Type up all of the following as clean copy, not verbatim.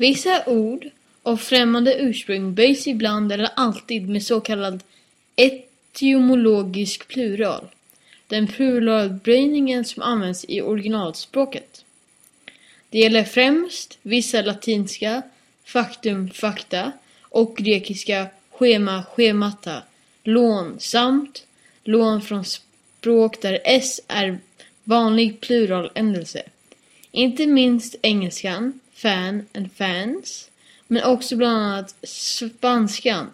Vissa ord av främmande ursprung böjs ibland eller alltid med så kallad etymologisk plural. Den pluralböjningen som används i originalspråket. Det gäller främst vissa latinska faktum, fakta och grekiska schema, schemata, lån samt lån från språk där s är vanlig pluraländelse. Inte minst engelskan, fan and fans, men också bland annat spanskan,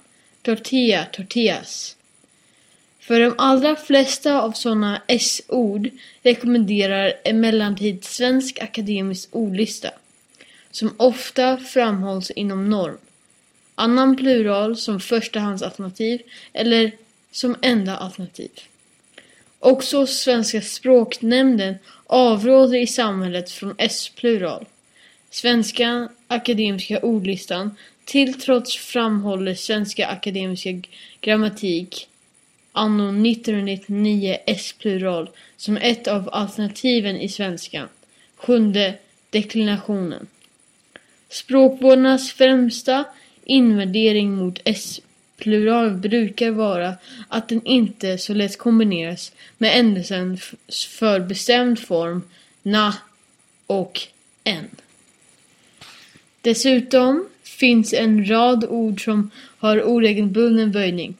tortilla, tortillas. För de allra flesta av sådana s-ord rekommenderar emellertid Svensk akademisk ordlista, som ofta framhålls inom norm, annan plural som förstahandsalternativ eller som enda alternativ. Också Svenska språknämnden avråder i samhället från s-plural. Svenska akademiska ordlistan till trots framhåller Svenska akademiska grammatik anno 1999 s-plural som ett av alternativen i svenskan. 7:e deklinationen. Språkvårdarnas främsta invändning mot s-plural brukar vara att den inte så lätt kombineras med ändelsen för bestämd form na och en. Dessutom finns en rad ord som har oregelbunden böjning.